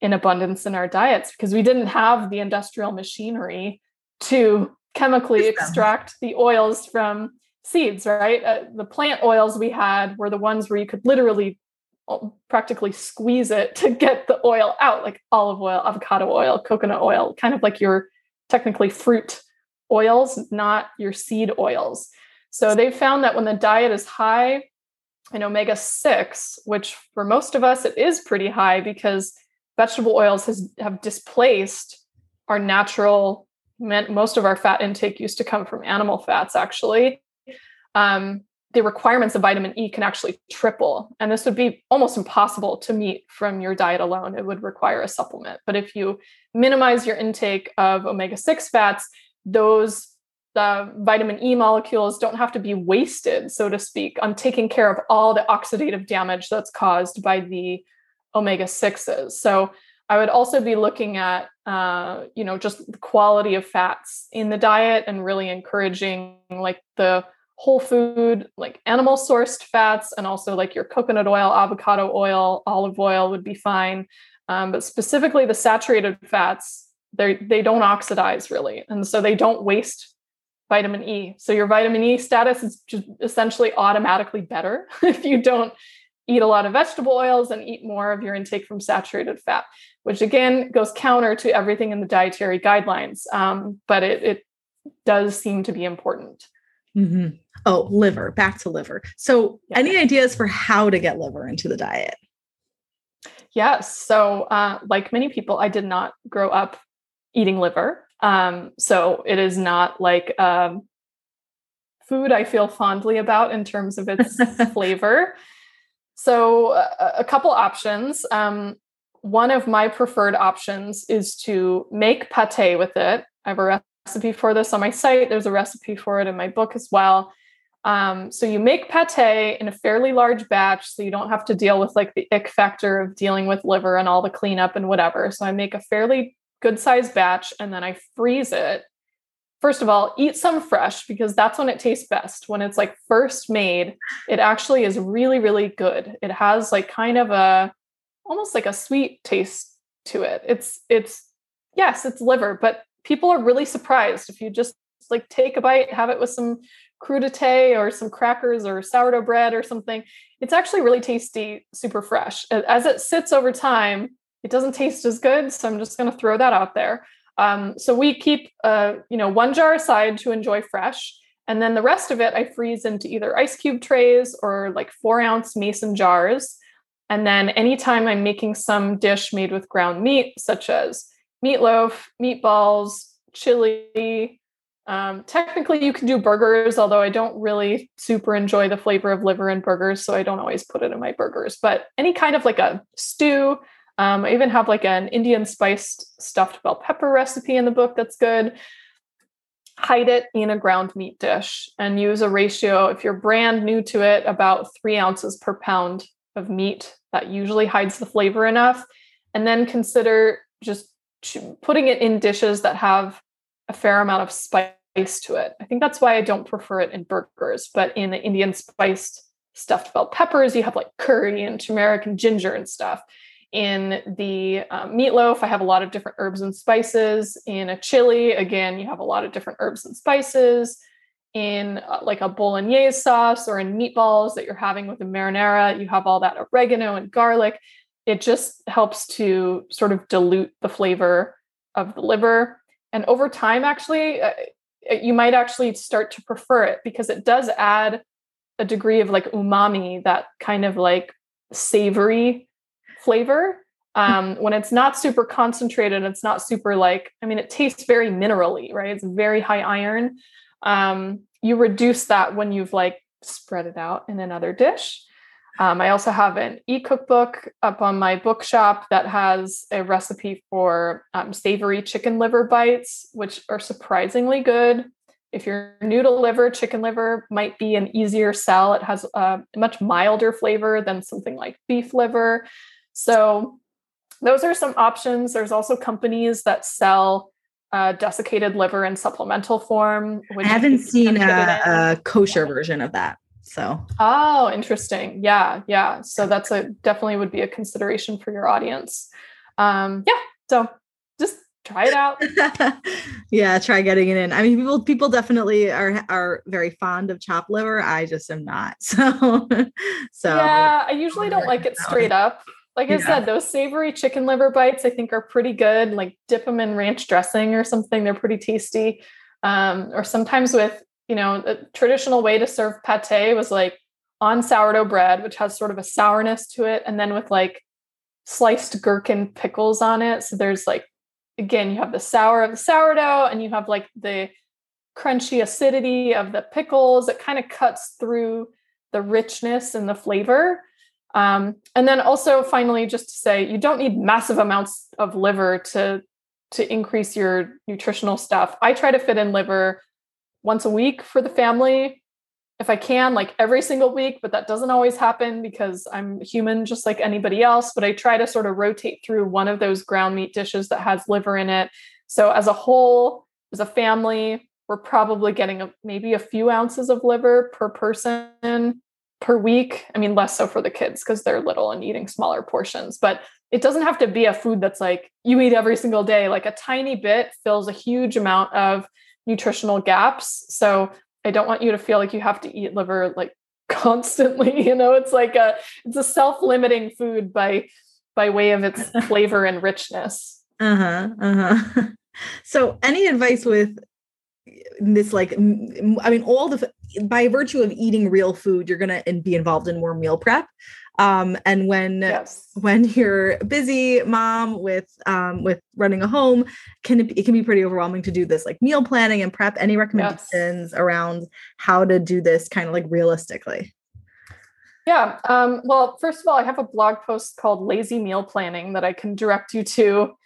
in abundance in our diets because we didn't have the industrial machinery to chemically extract the oils from seeds, right? The plant oils we had were the ones where you could literally practically squeeze it to get the oil out, like olive oil, avocado oil, coconut oil, kind of like your technically fruit oils, not your seed oils. So they found that when the diet is high in omega-6, which for most of us, it is pretty high because vegetable oils have displaced our natural, most of our fat intake used to come from animal fats, actually. The requirements of vitamin E can actually triple. And this would be almost impossible to meet from your diet alone. It would require a supplement. But if you minimize your intake of omega-6 fats, those vitamin E molecules don't have to be wasted, so to speak, on taking care of all the oxidative damage that's caused by the omega-6s. So I would also be looking at, you know, just the quality of fats in the diet and really encouraging like the whole food, like animal sourced fats, and also like your coconut oil, avocado oil, olive oil would be fine. But specifically the saturated fats, they don't oxidize really. And so they don't waste vitamin E. So your vitamin E status is just essentially automatically better if you don't eat a lot of vegetable oils and eat more of your intake from saturated fat, which again goes counter to everything in the dietary guidelines. But it does seem to be important. Mm-hmm. Oh, liver, back to liver. So yeah. Any ideas for how to get liver into the diet? Yes. So like many people, I did not grow up eating liver. So it is not like food I feel fondly about in terms of its flavor. So a couple options. One of my preferred options is to make pate with it. I have a recipe for this on my site. There's a recipe for it in my book as well. So you make pate in a fairly large batch, so you don't have to deal with like the ick factor of dealing with liver and all the cleanup and whatever. So I make a fairly good size batch and then I freeze it. First of all, eat some fresh because that's when it tastes best. When it's like first made, it actually is really, really good. It has like kind of almost like a sweet taste to it. Yes, it's liver, but people are really surprised if you just like take a bite, have it with some crudité or some crackers or sourdough bread or something. It's actually really tasty, super fresh. As it sits over time, it doesn't taste as good. So I'm just going to throw that out there. So we keep, one jar aside to enjoy fresh. And then the rest of it, I freeze into either ice cube trays or like 4-ounce mason jars. And then anytime I'm making some dish made with ground meat, such as meatloaf, meatballs, chili, technically you can do burgers, although I don't really super enjoy the flavor of liver in burgers. So I don't always put it in my burgers, but any kind of like a stew. I even have like an Indian spiced stuffed bell pepper recipe in the book. That's good. Hide it in a ground meat dish and use a ratio, if you're brand new to it, about 3 ounces per pound of meat. That usually hides the flavor enough. And then consider just putting it in dishes that have a fair amount of spice to it. I think that's why I don't prefer it in burgers, but in the Indian spiced stuffed bell peppers, you have like curry and turmeric and ginger and stuff. In the meatloaf, I have a lot of different herbs and spices. In a chili, again, you have a lot of different herbs and spices. In like a bolognese sauce or in meatballs that you're having with a marinara, you have all that oregano and garlic. It just helps to sort of dilute the flavor of the liver. And over time, actually, you might actually start to prefer it because it does add a degree of like umami, that kind of like savory flavor. When it's not super concentrated, it's not super like, I mean, it tastes very minerally, right? It's very high iron. You reduce that when you've like spread it out in another dish. I also have an e-cookbook up on my bookshop that has a recipe for savory chicken liver bites, which are surprisingly good. If you're new to liver, chicken liver might be an easier sell. It has a much milder flavor than something like beef liver. So those are some options. There's also companies that sell desiccated liver in supplemental form. Which I haven't seen a kosher version of that. So, oh, interesting. Yeah. So that's definitely would be a consideration for your audience. So just try it out. Yeah. Try getting it in. I mean, people definitely are very fond of chopped liver. I just am not. So yeah, I usually don't like it straight up. Like I said, those savory chicken liver bites, I think are pretty good. Like dip them in ranch dressing or something. They're pretty tasty. Or sometimes with, the traditional way to serve pate was like on sourdough bread, which has sort of a sourness to it. And then with like sliced gherkin pickles on it. So there's like, again, you have the sour of the sourdough and you have like the crunchy acidity of the pickles. It kind of cuts through the richness and the flavor. And then also finally, just to say, you don't need massive amounts of liver to increase your nutritional stuff. I try to fit in liver once a week for the family, if I can, like every single week, but that doesn't always happen because I'm human just like anybody else. But I try to sort of rotate through one of those ground meat dishes that has liver in it. So as a whole, as a family, we're probably getting maybe a few ounces of liver per person per week. I mean, less so for the kids because they're little and eating smaller portions, but it doesn't have to be a food that's like you eat every single day. Like a tiny bit fills a huge amount of nutritional gaps. So I don't want you to feel like you have to eat liver like constantly, it's like it's a self-limiting food by way of its flavor and richness. So any advice with this, by virtue of eating real food, you're going to be involved in more meal prep. And when you're busy mom with running a home, it can be pretty overwhelming to do this like meal planning and prep. Any recommendations around how to do this kind of like realistically? Yeah. Well, first of all, I have a blog post called Lazy Meal Planning that I can direct you to,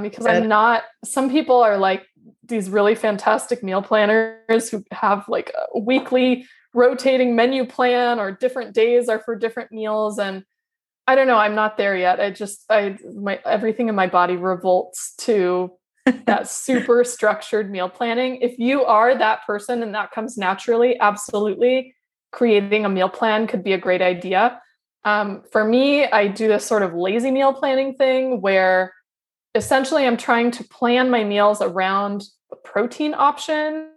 because some people are like these really fantastic meal planners who have like a weekly rotating menu plan or different days are for different meals. And I don't know, I'm not there yet. Everything in my body revolts to that super structured meal planning. If you are that person and that comes naturally, absolutely creating a meal plan could be a great idea. For me, I do this sort of lazy meal planning thing where essentially I'm trying to plan my meals around the protein option,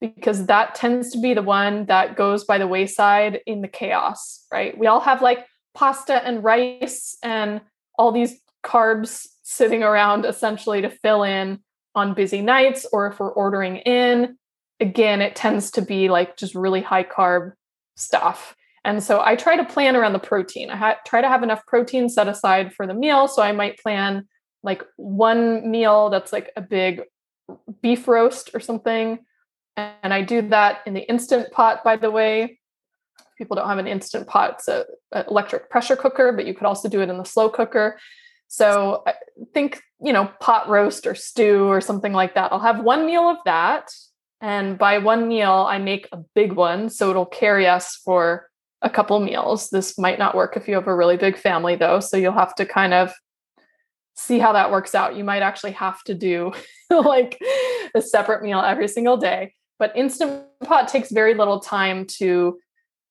because that tends to be the one that goes by the wayside in the chaos, right? We all have like pasta and rice and all these carbs sitting around essentially to fill in on busy nights, or if we're ordering in, again, it tends to be like just really high carb stuff. And so I try to plan around the protein. I try to have enough protein set aside for the meal. So I might plan like one meal that's like a big beef roast or something. And I do that in the Instant Pot, by the way. If people don't have an Instant Pot, it's an electric pressure cooker, but you could also do it in the slow cooker. So I think, you know, pot roast or stew or something like that. I'll have one meal of that. And by one meal, I make a big one. So it'll carry us for a couple meals. This might not work if you have a really big family though. So you'll have to kind of see how that works out. You might actually have to do like a separate meal every single day, but Instant Pot takes very little time to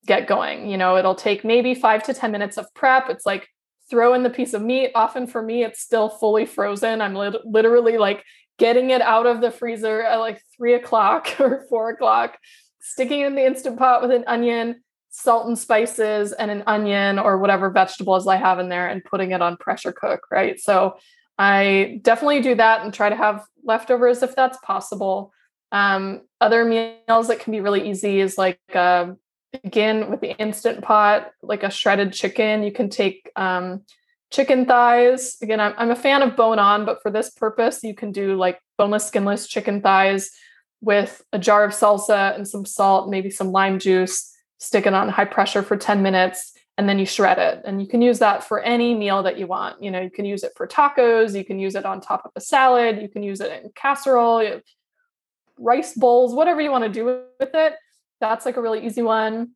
get going. You know, it'll take maybe 5 to 10 minutes of prep. It's like throw in the piece of meat. Often for me, it's still fully frozen. I'm literally like getting it out of the freezer at like 3 o'clock or 4 o'clock, sticking it in the Instant Pot with an onion, salt and spices, and an onion or whatever vegetables I have in there, and putting it on pressure cook, right? So I definitely do that and try to have leftovers if that's possible. Other meals that can be really easy is like, again, with the Instant Pot, like a shredded chicken. You can take chicken thighs. Again, I'm a fan of bone on, but for this purpose, you can do like boneless, skinless chicken thighs with a jar of salsa and some salt, maybe some lime juice. Stick it on high pressure for 10 minutes, and then you shred it. And you can use that for any meal that you want. You know, you can use it for tacos. You can use it on top of a salad. You can use it in casserole, rice bowls, whatever you want to do with it. That's like a really easy one.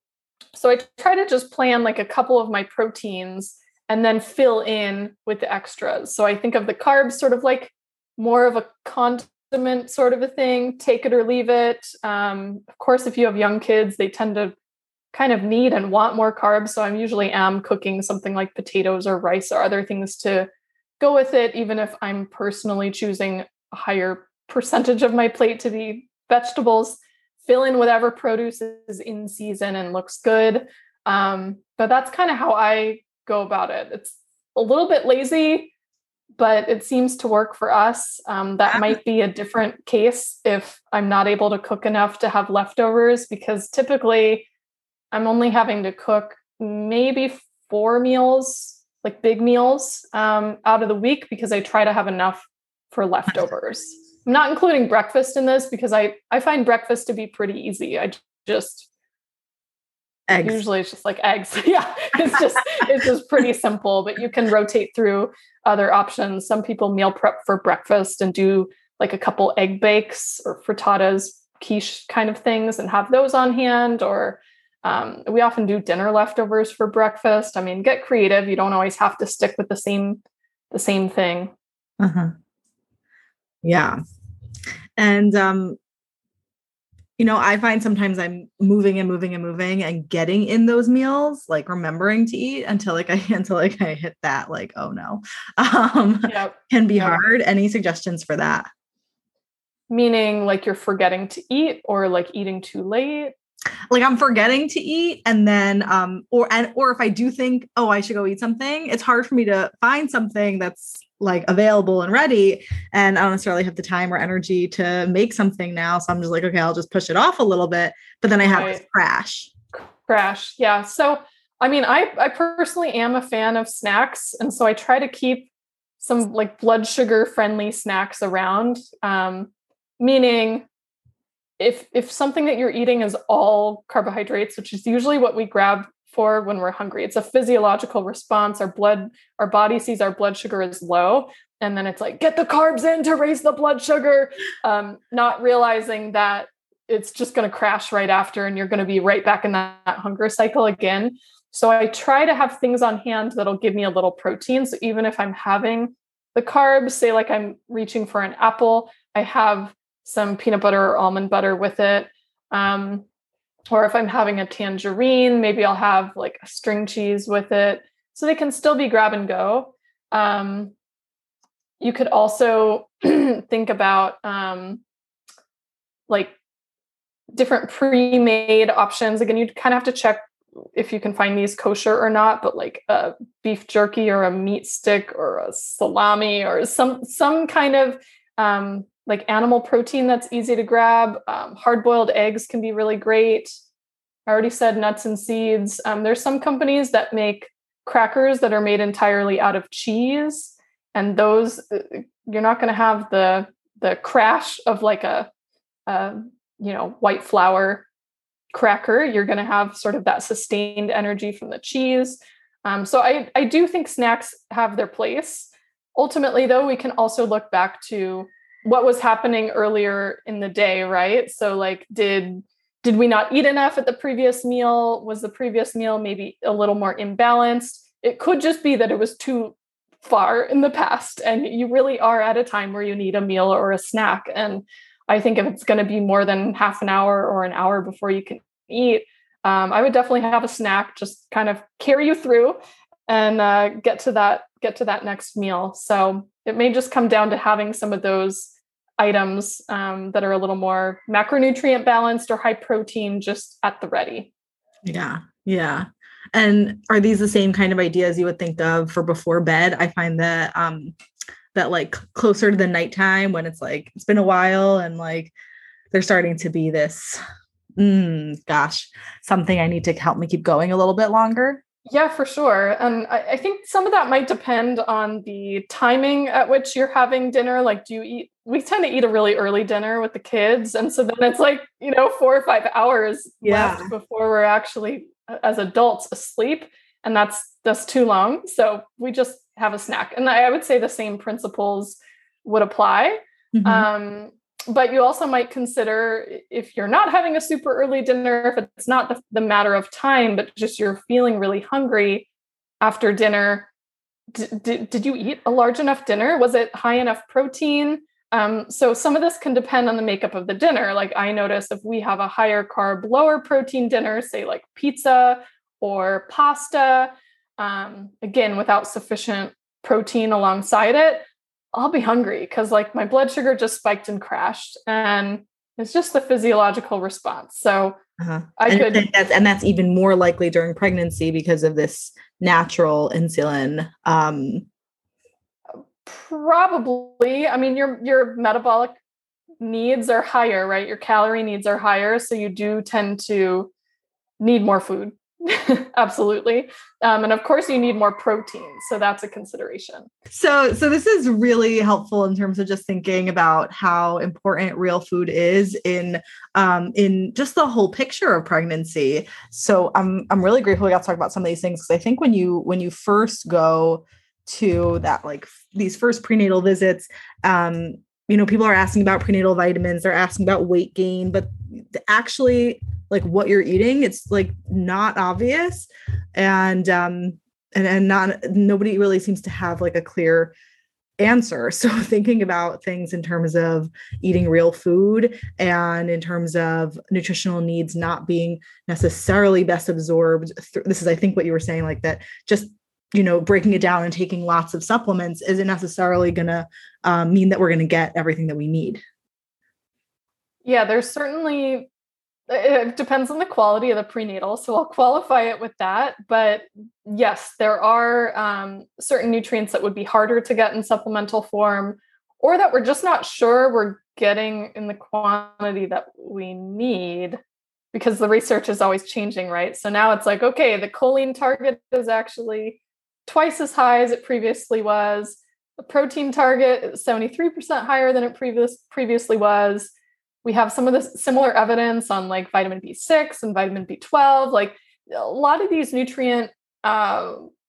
So I try to just plan like a couple of my proteins and then fill in with the extras. So I think of the carbs sort of like more of a condiment sort of a thing, take it or leave it. Of course, if you have young kids, they tend to kind of need and want more carbs. So I'm usually cooking something like potatoes or rice or other things to go with it, even if I'm personally choosing a higher percentage of my plate to be vegetables. Fill in whatever produce is in season and looks good. But that's kind of how I go about it. It's a little bit lazy, but it seems to work for us. That might be a different case if I'm not able to cook enough to have leftovers, because typically I'm only having to cook maybe 4 meals, like big meals, out of the week, because I try to have enough for leftovers. I'm not including breakfast in this because I find breakfast to be pretty easy. I just eggs. Usually it's just like eggs. Yeah. It's just pretty simple, but you can rotate through other options. Some people meal prep for breakfast and do like a couple egg bakes or frittatas, quiche kind of things, and have those on hand. Or we often do dinner leftovers for breakfast. I mean, get creative. You don't always have to stick with the same thing. Uh-huh. Yeah. And, you know, I find sometimes I'm moving and getting in those meals, like remembering to eat until I hit that, like, oh no, yep. Can be hard. Any suggestions for that? Meaning like you're forgetting to eat, or like eating too late? Like I'm forgetting to eat, and then, or if I do think, oh, I should go eat something, it's hard for me to find something that's like available and ready. And I don't necessarily have the time or energy to make something now. So I'm just like, okay, I'll just push it off a little bit, but then I have this crash. Yeah. So, I mean, I personally am a fan of snacks. And so I try to keep some like blood sugar friendly snacks around, meaning if something that you're eating is all carbohydrates, which is usually what we grab for when we're hungry, it's a physiological response. Our body sees our blood sugar is low, and then it's like, get the carbs in to raise the blood sugar, not realizing that it's just going to crash right after, and you're going to be right back in that hunger cycle again. So I try to have things on hand that'll give me a little protein. So even if I'm having the carbs, say like I'm reaching for an apple, I have some peanut butter or almond butter with it. Or if I'm having a tangerine, maybe I'll have like a string cheese with it. So they can still be grab and go. You could also think about like different pre-made options. Again, you'd kind of have to check if you can find these kosher or not, but like a beef jerky or a meat stick or a salami or some kind of like animal protein that's easy to grab. Hard-boiled eggs can be really great. I already said nuts and seeds. There's some companies that make crackers that are made entirely out of cheese, and those you're not going to have the crash of like a white flour cracker. You're going to have sort of that sustained energy from the cheese. So I do think snacks have their place. Ultimately, though, we can also look back to what was happening earlier in the day, right? So like, did we not eat enough at the previous meal? Was the previous meal maybe a little more imbalanced? It could just be that it was too far in the past and you really are at a time where you need a meal or a snack. And I think if it's going to be more than half an hour or an hour before you can eat, I would definitely have a snack, just kind of carry you through and get to that next meal. So it may just come down to having some of those items that are a little more macronutrient balanced or high protein just at the ready. Yeah. And are these the same kind of ideas you would think of for before bed? I find that that like closer to the nighttime when it's like it's been a while and like there's starting to be this something I need to help me keep going a little bit longer. Yeah, for sure. And I think some of that might depend on the timing at which you're having dinner. Like, we tend to eat a really early dinner with the kids. And so then it's like, 4 or 5 hours left before we're actually, as adults, asleep. And that's too long. So we just have a snack. And I would say the same principles would apply. Mm-hmm. But you also might consider, if you're not having a super early dinner, if it's not the matter of time, but just you're feeling really hungry after dinner, did you eat a large enough dinner? Was it high enough protein? So some of this can depend on the makeup of the dinner. Like, I notice if we have a higher carb, lower protein dinner, say like pizza or pasta, again, without sufficient protein alongside it, I'll be hungry because like my blood sugar just spiked and crashed, and it's just the physiological response. So that's even more likely during pregnancy because of this natural insulin. Probably. I mean, your metabolic needs are higher, right? Your calorie needs are higher. So you do tend to need more food. Absolutely. And of course you need more protein. So that's a consideration. So this is really helpful in terms of just thinking about how important real food is in just the whole picture of pregnancy. So I'm really grateful we got to talk about some of these things, because I think when you first go to that, like these first prenatal visits, people are asking about prenatal vitamins, they're asking about weight gain, but actually like what you're eating, it's like not obvious. And nobody really seems to have like a clear answer. So thinking about things in terms of eating real food and in terms of nutritional needs not being necessarily best absorbed through, this is, I think, what you were saying, like that just, breaking it down and taking lots of supplements isn't necessarily going to mean that we're going to get everything that we need. Yeah, there's certainly, it depends on the quality of the prenatal. So I'll qualify it with that. But yes, there are certain nutrients that would be harder to get in supplemental form, or that we're just not sure we're getting in the quantity that we need, because the research is always changing, right? So now it's like, okay, the choline target is actually twice as high as it previously was. The protein target is 73% higher than it previously was. We have some of this similar evidence on like vitamin B6 and vitamin B12. Like, a lot of these nutrient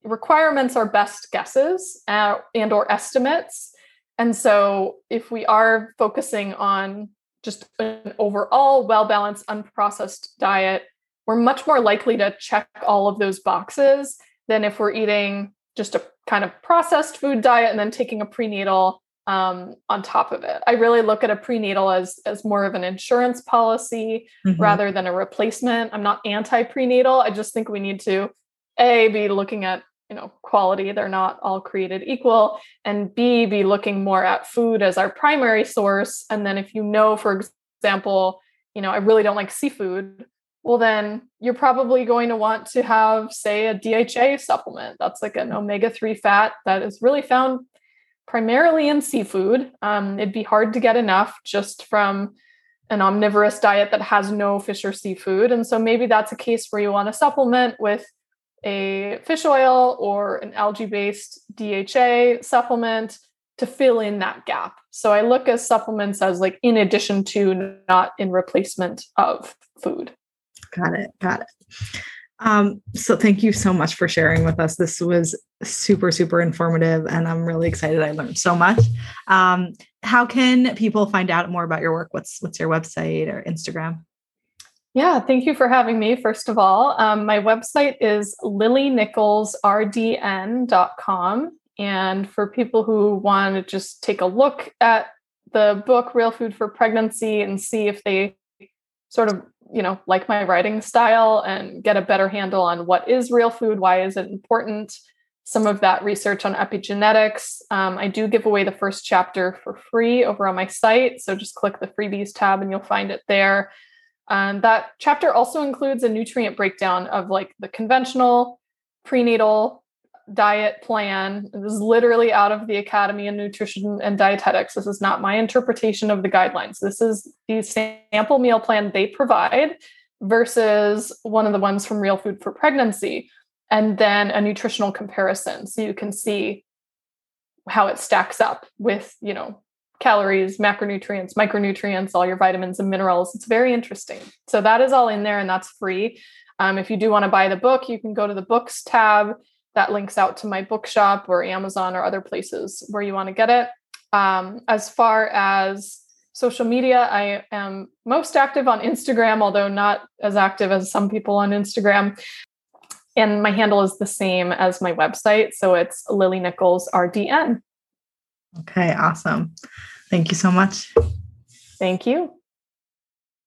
requirements are best guesses and or estimates. And so if we are focusing on just an overall well-balanced, unprocessed diet, we're much more likely to check all of those boxes than if we're eating just a kind of processed food diet and then taking a prenatal on top of it. I really look at a prenatal as more of an insurance policy rather than a replacement. I'm not anti-prenatal. I just think we need to be looking at, quality. They're not all created equal, and be looking more at food as our primary source. And then if, for example, I really don't like seafood, well, then you're probably going to want to have, say, a DHA supplement. That's like an omega-3 fat that is really found primarily in seafood. It'd be hard to get enough just from an omnivorous diet that has no fish or seafood. And so maybe that's a case where you want to supplement with a fish oil or an algae-based DHA supplement to fill in that gap. So I look at supplements as like in addition to, not in replacement of food. Got it. So thank you so much for sharing with us. This was super, super informative, and I'm really excited. I learned so much. How can people find out more about your work? What's your website or Instagram? Yeah, thank you for having me. First of all, my website is lilynicholsrdn.com. And for people who want to just take a look at the book, Real Food for Pregnancy, and see if they sort of, like my writing style and get a better handle on what is real food, why is it important, some of that research on epigenetics. I do give away the first chapter for free over on my site. So just click the freebies tab and you'll find it there. That chapter also includes a nutrient breakdown of like the conventional prenatal diet plan. This is literally out of the Academy of Nutrition and Dietetics. This is not my interpretation of the guidelines. This is the sample meal plan they provide versus one of the ones from Real Food for Pregnancy, and then a nutritional comparison. So you can see how it stacks up with, calories, macronutrients, micronutrients, all your vitamins and minerals. It's very interesting. So that is all in there, and that's free. If you do want to buy the book, you can go to the books tab. That links out to my bookshop or Amazon or other places where you want to get it. As far as social media, I am most active on Instagram, although not as active as some people on Instagram. And my handle is the same as my website. So it's Lily Nichols RDN. Okay, awesome. Thank you so much. Thank you.